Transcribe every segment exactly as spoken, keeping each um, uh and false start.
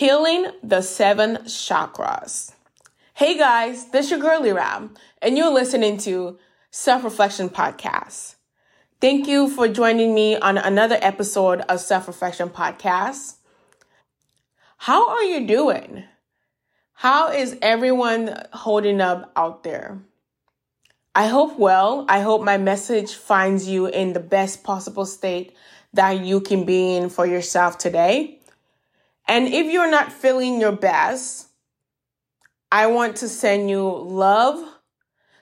Healing the Seven Chakras. Hey guys, this is your girl Lira, and you're listening to Self Reflection Podcast. Thank you for joining me on another episode of Self Reflection Podcast. How are you doing? How is everyone holding up out there? I hope well. I hope my message finds you in the best possible state that you can be in for yourself today. And if you're not feeling your best, I want to send you love,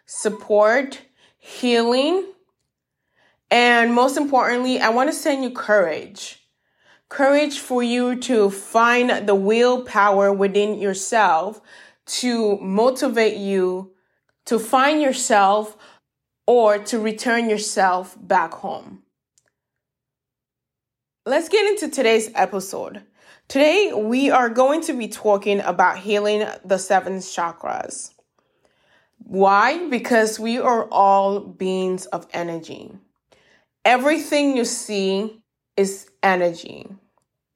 support, healing, and most importantly, I want to send you courage. Courage for you to find the willpower within yourself to motivate you to find yourself or to return yourself back home. Let's get into today's episode. Today, we are going to be talking about healing the seven chakras. Why? Because we are all beings of energy. Everything you see is energy.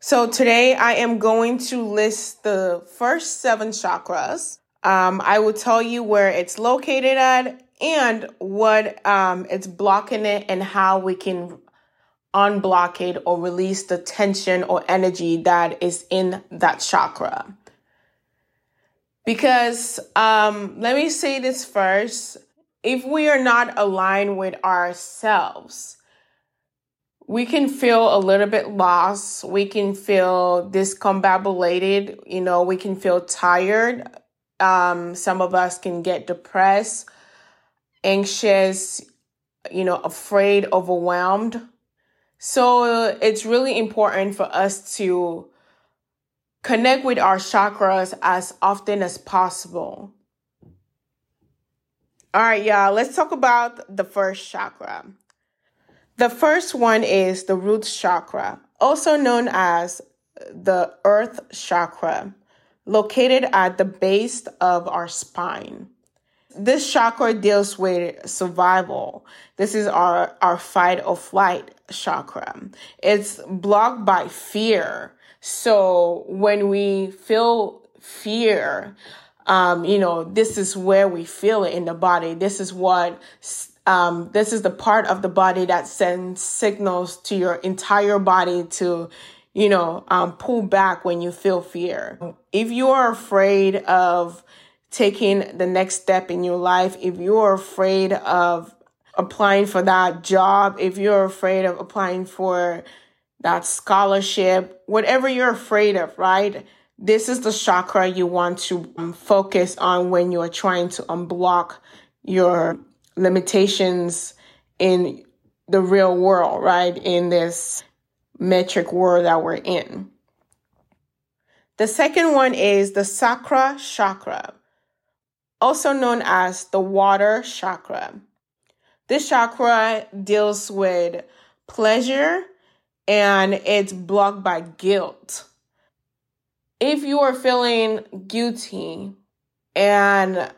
So today, I am going to list the first seven chakras. Um, I will tell you where it's located at and what um, it's blocking it and how we can unblock it or release the tension or energy that is in that chakra. Because um, let me say this first. If we are not aligned with ourselves, we can feel a little bit lost. We can feel discombobulated. You know, we can feel tired. Um, some of us can get depressed, anxious, you know, afraid, overwhelmed. So it's really important for us to connect with our chakras as often as possible. All right, y'all, let's talk about the first chakra. The first one is the root chakra, also known as the earth chakra, located at the base of our spine. This chakra deals with survival. This is our, our fight or flight chakra. It's blocked by fear. So when we feel fear, um, you know, this is where we feel it in the body. This is what, um, this is the part of the body that sends signals to your entire body to, you know, um, pull back when you feel fear. If you are afraid of taking the next step in your life, if you're afraid of applying for that job, if you're afraid of applying for that scholarship, whatever you're afraid of, right? This is the chakra you want to focus on when you're trying to unblock your limitations in the real world, right? In this metric world that we're in. The second one is the sacral chakra, also known as the water chakra. This chakra deals with pleasure and it's blocked by guilt. If you are feeling guilty and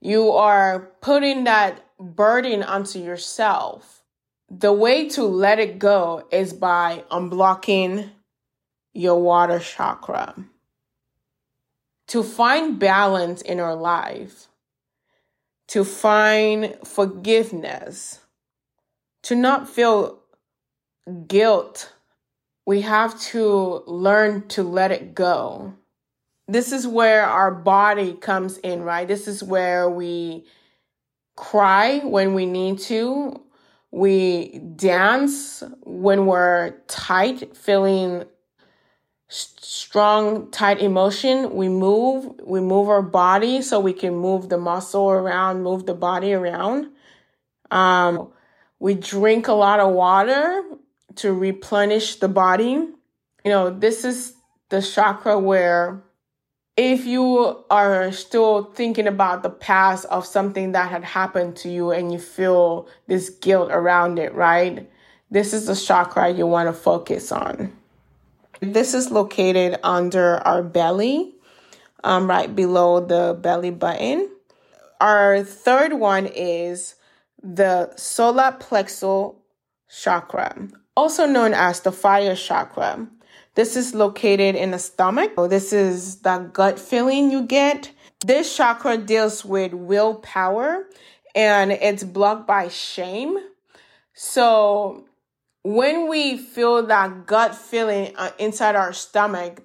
you are putting that burden onto yourself, the way to let it go is by unblocking your water chakra. To find balance in our life, to find forgiveness, to not feel guilt, we have to learn to let it go. This is where our body comes in, right? This is where we cry when we need to. We dance when we're tight, feeling strong, tight emotion. We move, we move our body so we can move the muscle around, move the body around. Um, we drink a lot of water to replenish the body. You know, this is the chakra where if you are still thinking about the past of something that had happened to you and you feel this guilt around it, right? This is the chakra you want to focus on. This is located under our belly, um, right below the belly button. Our third one is the solar plexus chakra, also known as the fire chakra. This is located in the stomach. So this is that gut feeling you get. This chakra deals with willpower and it's blocked by shame. So when we feel that gut feeling inside our stomach,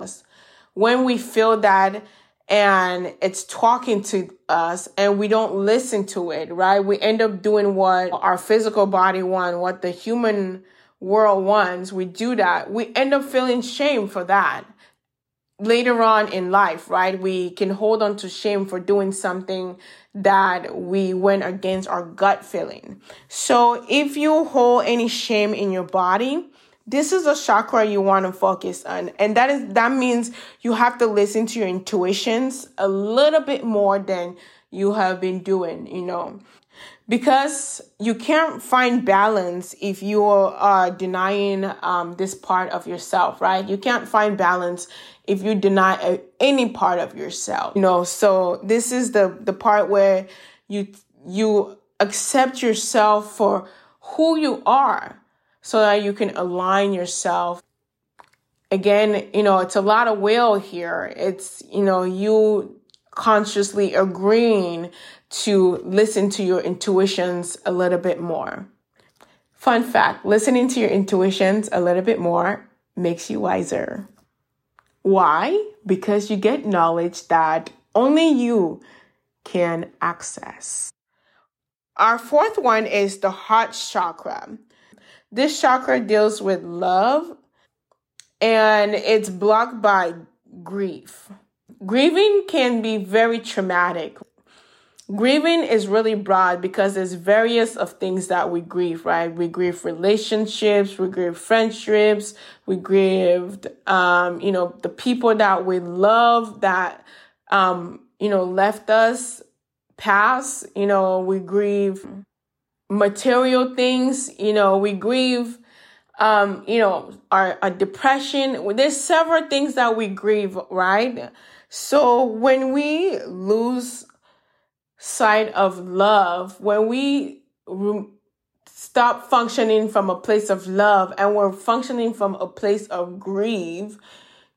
when we feel that and it's talking to us and we don't listen to it, right? We end up doing what our physical body wants, what the human world wants. We do that. We end up feeling shame for that. Later on in life, right, we can hold on to shame for doing something that we went against our gut feeling. So if you hold any shame in your body, this is a chakra you want to focus on. And that is that means you have to listen to your intuitions a little bit more than you have been doing, you know, because you can't find balance if you are uh, denying um, this part of yourself, right? You can't find balance if you deny a, any part of yourself, you know. So this is the, the part where you you accept yourself for who you are so that you can align yourself. Again, you know, it's a lot of will here. It's, you know, you consciously agreeing to listen to your intuitions a little bit more. Fun fact, listening to your intuitions a little bit more makes you wiser. Why? Because you get knowledge that only you can access. Our fourth one is the heart chakra. This chakra deals with love and it's blocked by grief. Grieving can be very traumatic. Grieving is really broad because there's various of things that we grieve, right? We grieve relationships, we grieve friendships, we grieved, um, you know, the people that we love that, um, you know, left us, pass, you know, we grieve material things, you know, we grieve, um, you know, our, our depression. There's several things that we grieve, right? So when we lose sight of love, when we re- stop functioning from a place of love and we're functioning from a place of grief,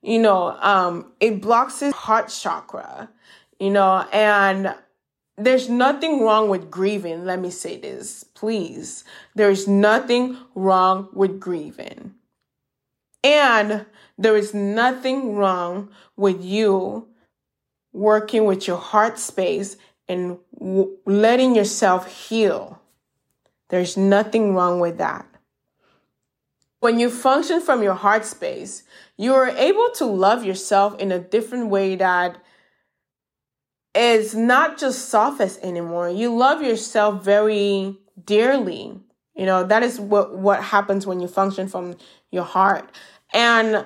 you know, um, it blocks his heart chakra, you know, and there's nothing wrong with grieving. Let me say this, please. There's nothing wrong with grieving. And there is nothing wrong with you working with your heart space and w- letting yourself heal. There's nothing wrong with that. When you function from your heart space, you are able to love yourself in a different way that is not just surface anymore. You love yourself very dearly. You know, that is what, what happens when you function from your heart. And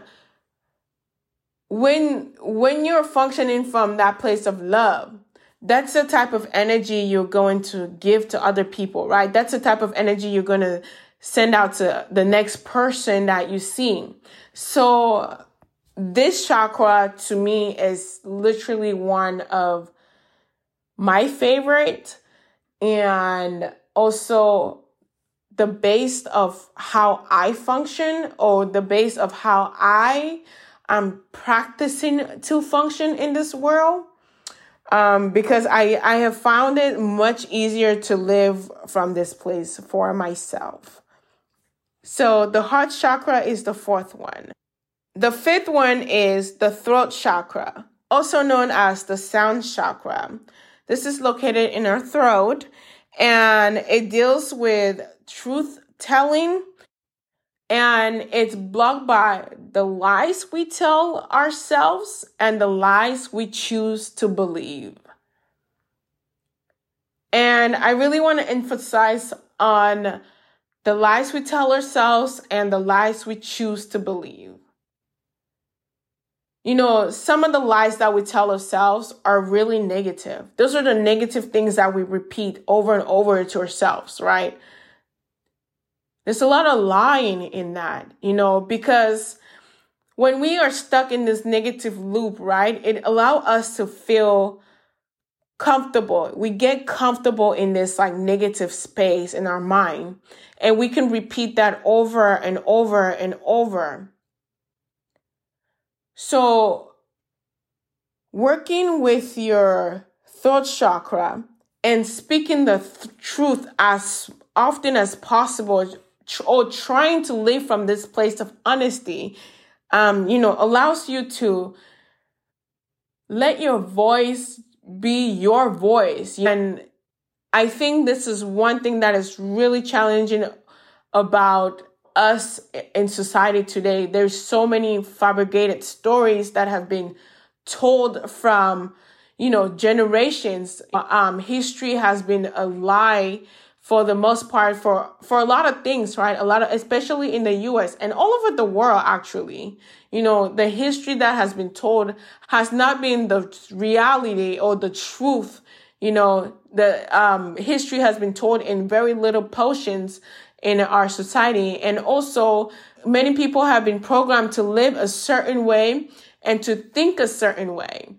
when when you're functioning from that place of love, that's the type of energy you're going to give to other people, right? That's the type of energy you're going to send out to the next person that you see. So this chakra to me is literally one of my favorite and also the base of how I function, or the base of how I am practicing to function in this world. Um, because I, I have found it much easier to live from this place for myself. So the heart chakra is the fourth one. The fifth one is the throat chakra, also known as the sound chakra. This is located in our throat and it deals with truth telling and it's blocked by the lies we tell ourselves and the lies we choose to believe. And I really want to emphasize on the lies we tell ourselves and the lies we choose to believe. You know, some of the lies that we tell ourselves are really negative. Those are the negative things that we repeat over and over to ourselves, right? There's a lot of lying in that, you know, because when we are stuck in this negative loop, right, it allows us to feel comfortable. We get comfortable in this like negative space in our mind, and we can repeat that over and over and over. So working with your throat chakra and speaking the th- truth as often as possible, tr- or trying to live from this place of honesty, um, you know, allows you to let your voice be your voice. And I think this is one thing that is really challenging about us in society today. There's so many fabricated stories that have been told from, you know, generations. Um, history has been a lie for the most part for, for a lot of things, right? A lot of, especially in the U S and all over the world, actually. You know, the history that has been told has not been the reality or the truth. You know, the, um, history has been told in very little portions in our society. And also many people have been programmed to live a certain way and to think a certain way.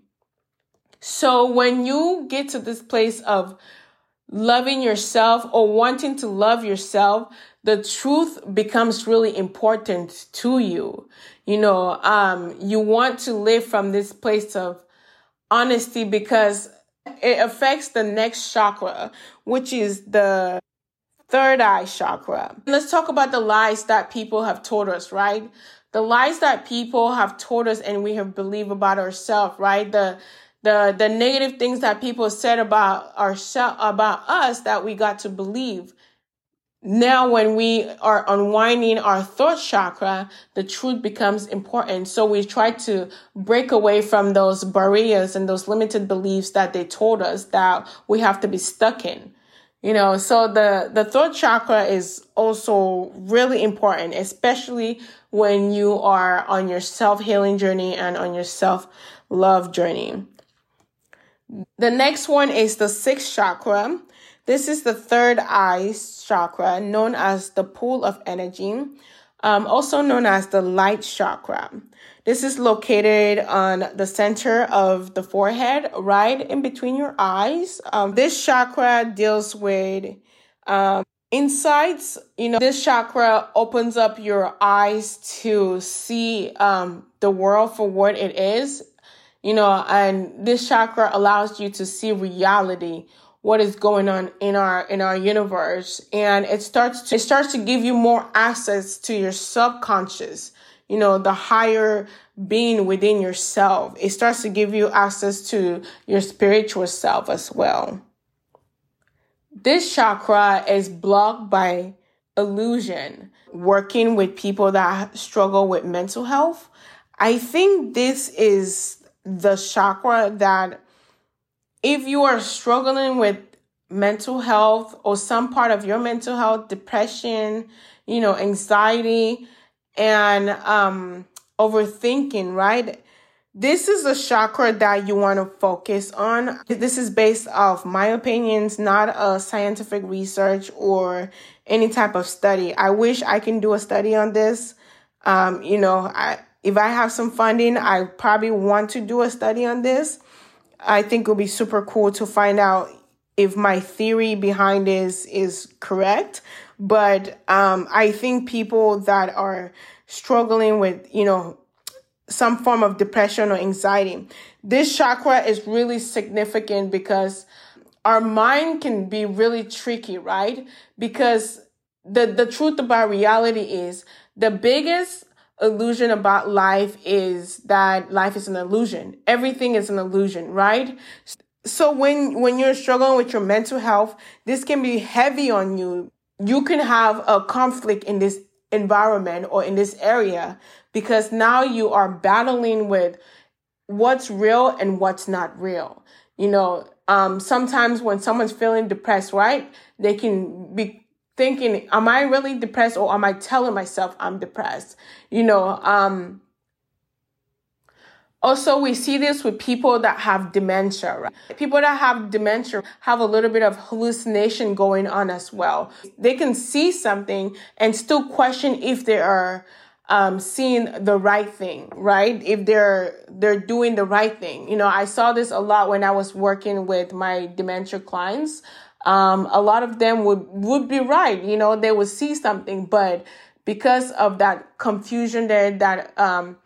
So when you get to this place of loving yourself or wanting to love yourself, the truth becomes really important to you. You know, um, you want to live from this place of honesty because it affects the next chakra, which is the third eye chakra. Let's talk about the lies that people have told us, right? The lies that people have told us and we have believed about ourselves, right? The, the, the negative things that people said about ourselves, about us, that we got to believe. Now, when we are unwinding our throat chakra, the truth becomes important. So we try to break away from those barriers and those limited beliefs that they told us that we have to be stuck in. You know, so the, the throat chakra is also really important, especially when you are on your self-healing journey and on your self-love journey. The next one is the sixth chakra. This is the third eye chakra, known as the pool of energy, um, also known as the light chakra. This is located on the center of the forehead, right in between your eyes. Um, this chakra deals with um, insights. You know, this chakra opens up your eyes to see um, the world for what it is. You know, and this chakra allows you to see reality, what is going on in our in our universe, and it starts to, it starts to give you more access to your subconscious. You know, the higher being within yourself. It starts to give you access to your spiritual self as well. This chakra is blocked by illusion. Working with people that struggle with mental health, I think this is the chakra that if you are struggling with mental health or some part of your mental health, depression, you know, anxiety, and um overthinking, right? This is a chakra that you want to focus on. This is based off my opinions, not a scientific research or any type of study. I wish I can do a study on this. Um, you know, I, if I have some funding, I probably want to do a study on this. I think it'll be super cool to find out if my theory behind this is correct. But um, I think people that are struggling with, you know, some form of depression or anxiety, this chakra is really significant because our mind can be really tricky, right? Because the, the truth about reality is the biggest illusion about life is that life is an illusion. Everything is an illusion, right? So when, when you're struggling with your mental health, this can be heavy on you. You can have a conflict in this environment or in this area because now you are battling with what's real and what's not real. You know, um, sometimes when someone's feeling depressed, right, they can be thinking, am I really depressed or am I telling myself I'm depressed? You know, um, also, we see this with people that have dementia, right? People that have dementia have a little bit of hallucination going on as well. They can see something and still question if they are um, seeing the right thing, right? If they're they're doing the right thing. You know, I saw this a lot when I was working with my dementia clients. Um, a lot of them would, would be right. You know, they would see something, but because of that confusion there, that um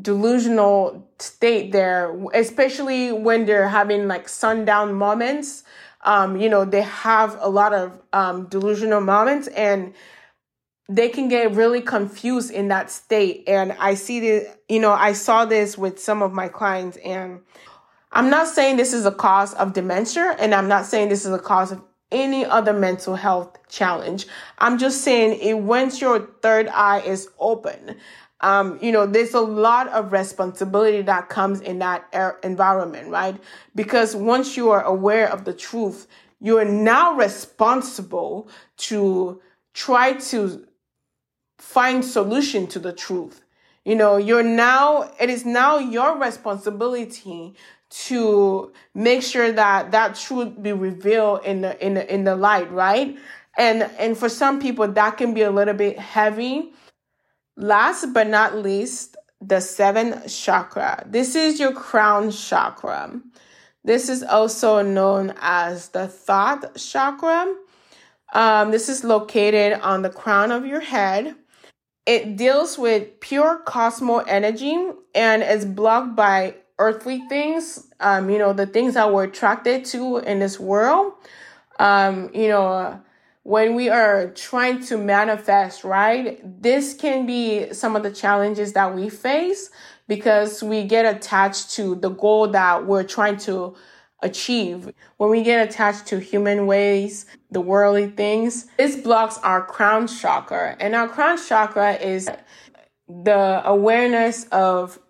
delusional state there, especially when they're having like sundown moments. Um, you know, they have a lot of um, delusional moments, and they can get really confused in that state. And I see this, you know, I saw this with some of my clients, and I'm not saying this is a cause of dementia, and I'm not saying this is a cause of any other mental health challenge. I'm just saying it once your third eye is open, um, you know, there's a lot of responsibility that comes in that er- environment, right? Because once you are aware of the truth, you are now responsible to try to find solution to the truth. You know, you're now, it is now your responsibility to make sure that that truth be revealed in the, in the, in the light, right? And, and for some people that can be a little bit heavy. Last but not least, the seventh chakra. This is your crown chakra. This is also known as the thought chakra. Um, this is located on the crown of your head. It deals with pure cosmic energy and is blocked by earthly things, um, you know, the things that we're attracted to in this world. Um, you know, when we are trying to manifest, right, this can be some of the challenges that we face because we get attached to the goal that we're trying to achieve. When we get attached to human ways, the worldly things, this blocks our crown chakra. And our crown chakra is the awareness of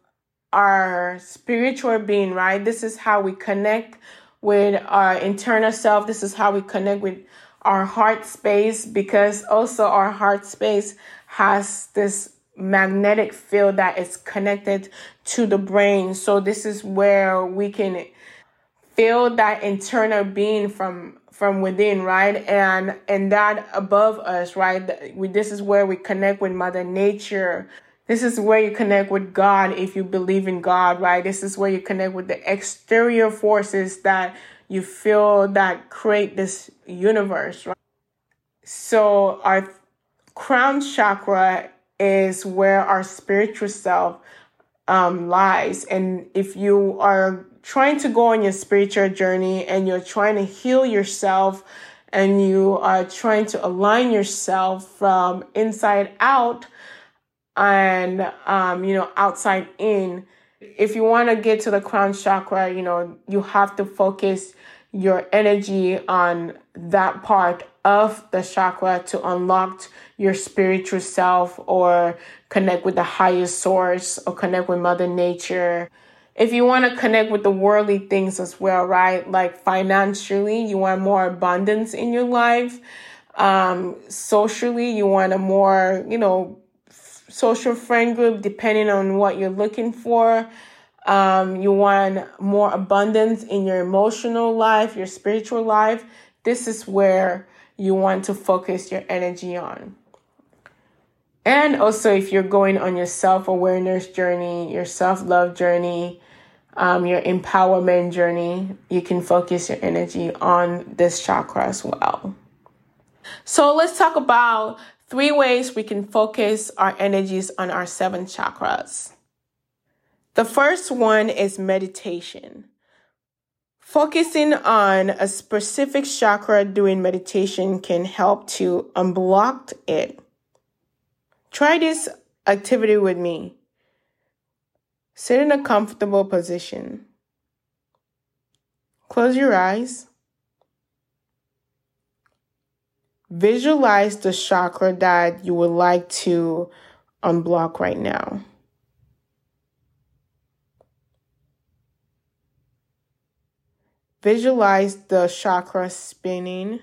our spiritual being, right? This is how we connect with our internal self. This is how we connect with our heart space, because also our heart space has this magnetic field that is connected to the brain. So this is where we can feel that internal being from from within, right? And and that above us, right? We, this is where we connect with Mother Nature. This is where you connect with God if you believe in God, right? This is where you connect with the exterior forces that you feel that create this universe, right? So our crown chakra is where our spiritual self um, lies. And if you are trying to go on your spiritual journey and you're trying to heal yourself and you are trying to align yourself from inside out and, um, you know, outside in, if you want to get to the crown chakra, you know, you have to focus your energy on that part of the chakra to unlock your spiritual self or connect with the highest source or connect with Mother Nature. If you want to connect with the worldly things as well, right? Like financially, you want more abundance in your life. Um, socially, you want a more, you know, f- social friend group, depending on what you're looking for. Um, you want more abundance in your emotional life, your spiritual life. This is where you want to focus your energy on. And also, if you're going on your self-awareness journey, your self-love journey, um, your empowerment journey, you can focus your energy on this chakra as well. So let's talk about three ways we can focus our energies on our seven chakras. The first one is meditation. Focusing on a specific chakra during meditation can help to unblock it. Try this activity with me. Sit in a comfortable position. Close your eyes. Visualize the chakra that you would like to unblock right now. Visualize the chakra spinning.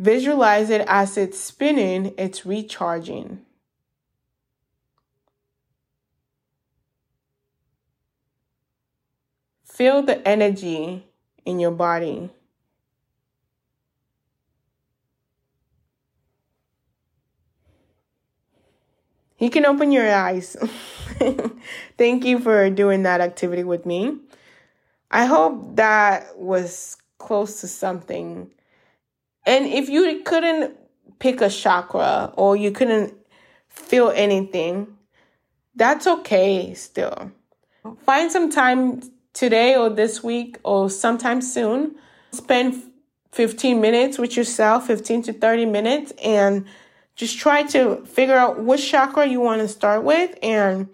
Visualize it as it's spinning, it's recharging. Feel the energy in your body. You can open your eyes. Thank you for doing that activity with me. I hope that was close to something. And if you couldn't pick a chakra or you couldn't feel anything, that's okay still. Find some time today or this week or sometime soon. Spend fifteen minutes with yourself, fifteen to thirty minutes, and just try to figure out which chakra you want to start with and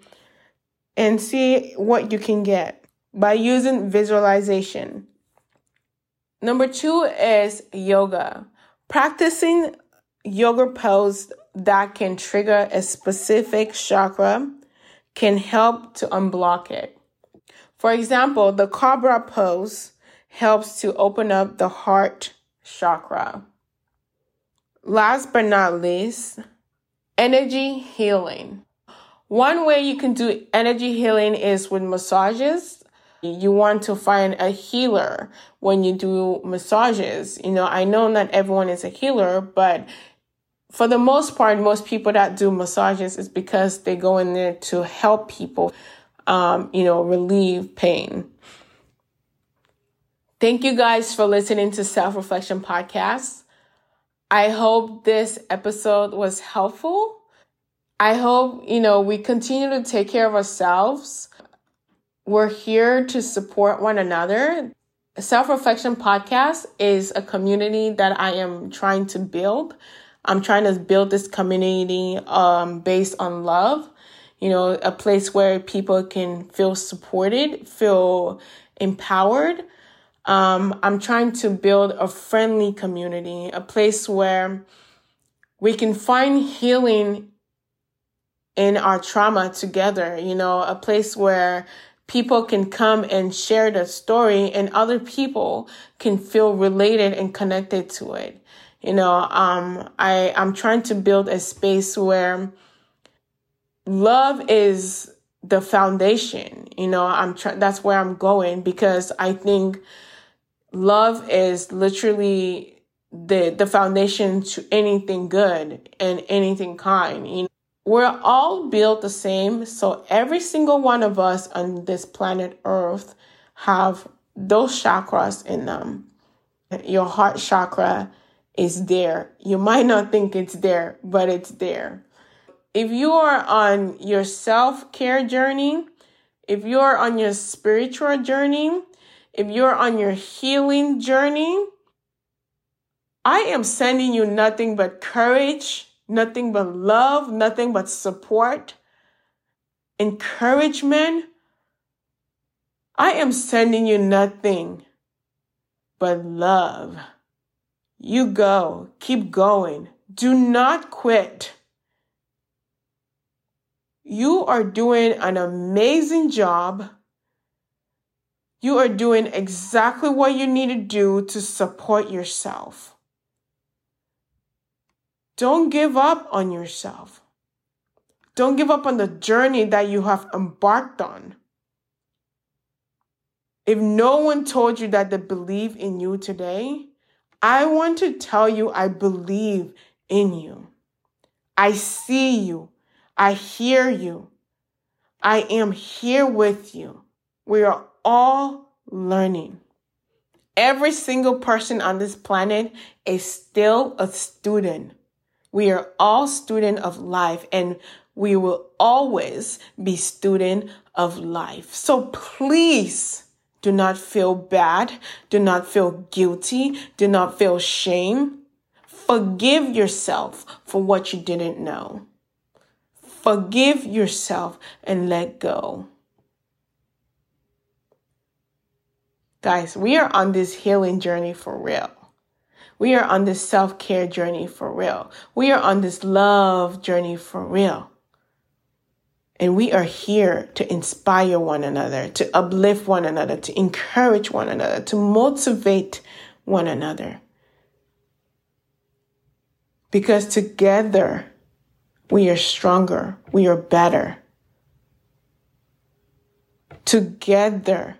and see what you can get by using visualization. Number two is yoga. Practicing yoga pose that can trigger a specific chakra can help to unblock it. For example, the cobra pose helps to open up the heart chakra. Last but not least, energy healing. One way you can do energy healing is with massages. You want to find a healer when you do massages. You know, I know not everyone is a healer, but for the most part, most people that do massages is because they go in there to help people, um, you know, relieve pain. Thank you guys for listening to Self Reflection Podcast. I hope this episode was helpful. I hope, you know, we continue to take care of ourselves. We're here to support one another. Self-Reflection Podcast is a community that I am trying to build. I'm trying to build this community um, based on love, you know, a place where people can feel supported, feel empowered. Um, I'm trying to build a friendly community, a place where we can find healing in our trauma together, you know, a place where people can come and share their story and other people can feel related and connected to it. You know, um, I, I'm trying to build a space where love is the foundation. You know, I'm trying, that's where I'm going, because I think love is literally the the foundation to anything good and anything kind. You know, we're all built the same, so every single one of us on this planet Earth have those chakras in them. Your heart chakra is there. You might not think it's there, but it's there. If you are on your self-care journey, if you are on your spiritual journey, if you're on your healing journey, I am sending you nothing but courage, nothing but love, nothing but support, encouragement. I am sending you nothing but love. You go, keep going. Do not quit. You are doing an amazing job. You are doing exactly what you need to do to support yourself. Don't give up on yourself. Don't give up on the journey that you have embarked on. If no one told you that they believe in you today, I want to tell you I believe in you. I see you. I hear you. I am here with you. We are all learning. Every single person on this planet is still a student. We are all students of life, and we will always be students of life. So please do not feel bad. Do not feel guilty. Do not feel shame. Forgive yourself for what you didn't know. Forgive yourself and let go. Guys, we are on this healing journey for real. We are on this self-care journey for real. We are on this love journey for real. And we are here to inspire one another, to uplift one another, to encourage one another, to motivate one another. Because together, we are stronger. We are better. Together,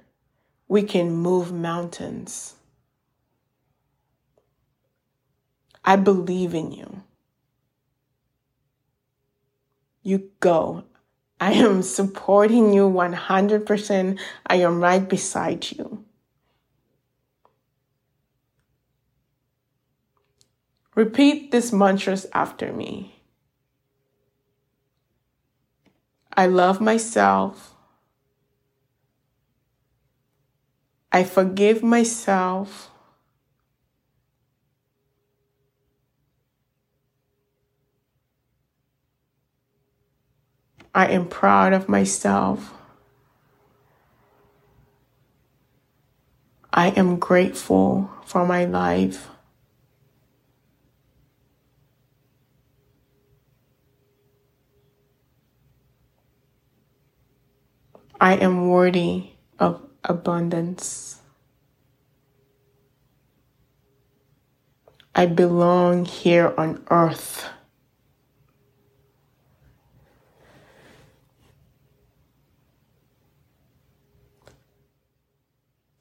we can move mountains. I believe in you. You go. I am supporting you one hundred percent. I am right beside you. Repeat these mantras after me. I love myself. I forgive myself. I am proud of myself. I am grateful for my life. I am worthy of abundance. I belong here on earth.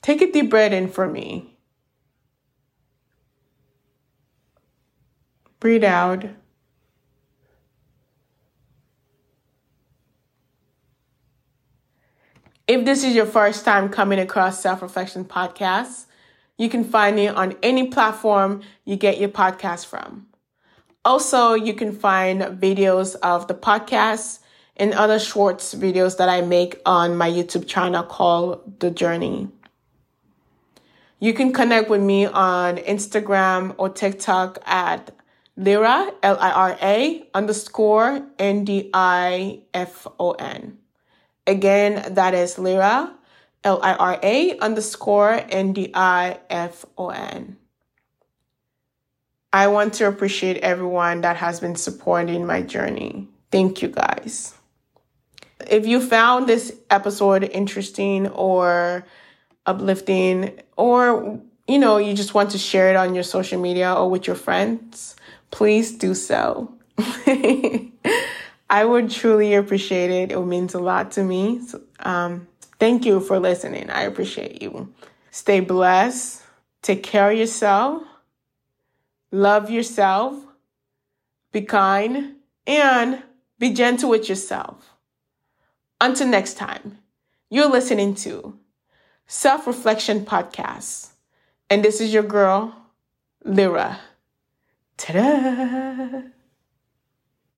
Take a deep breath in for me. Breathe out. If this is your first time coming across Self Reflection Podcast, you can find it on any platform you get your podcast from. Also, you can find videos of the podcast and other shorts videos that I make on my YouTube channel called The Journey. You can connect with me on Instagram or TikTok at lira, L I R A, underscore N D I F O N. Again, that is lira, L I R A, underscore N D I F O N. I want to appreciate everyone that has been supporting my journey. Thank you, guys. If you found this episode interesting or uplifting, or you know you just want to share it on your social media or with your friends, please do so. I would truly appreciate it. It means a lot to me. So, um, thank you for listening. I appreciate you. Stay blessed. Take care of yourself. Love yourself. Be kind and be gentle with yourself. Until next time, you're listening to Self Reflection Podcast. And this is your girl, Lira. Ta-da!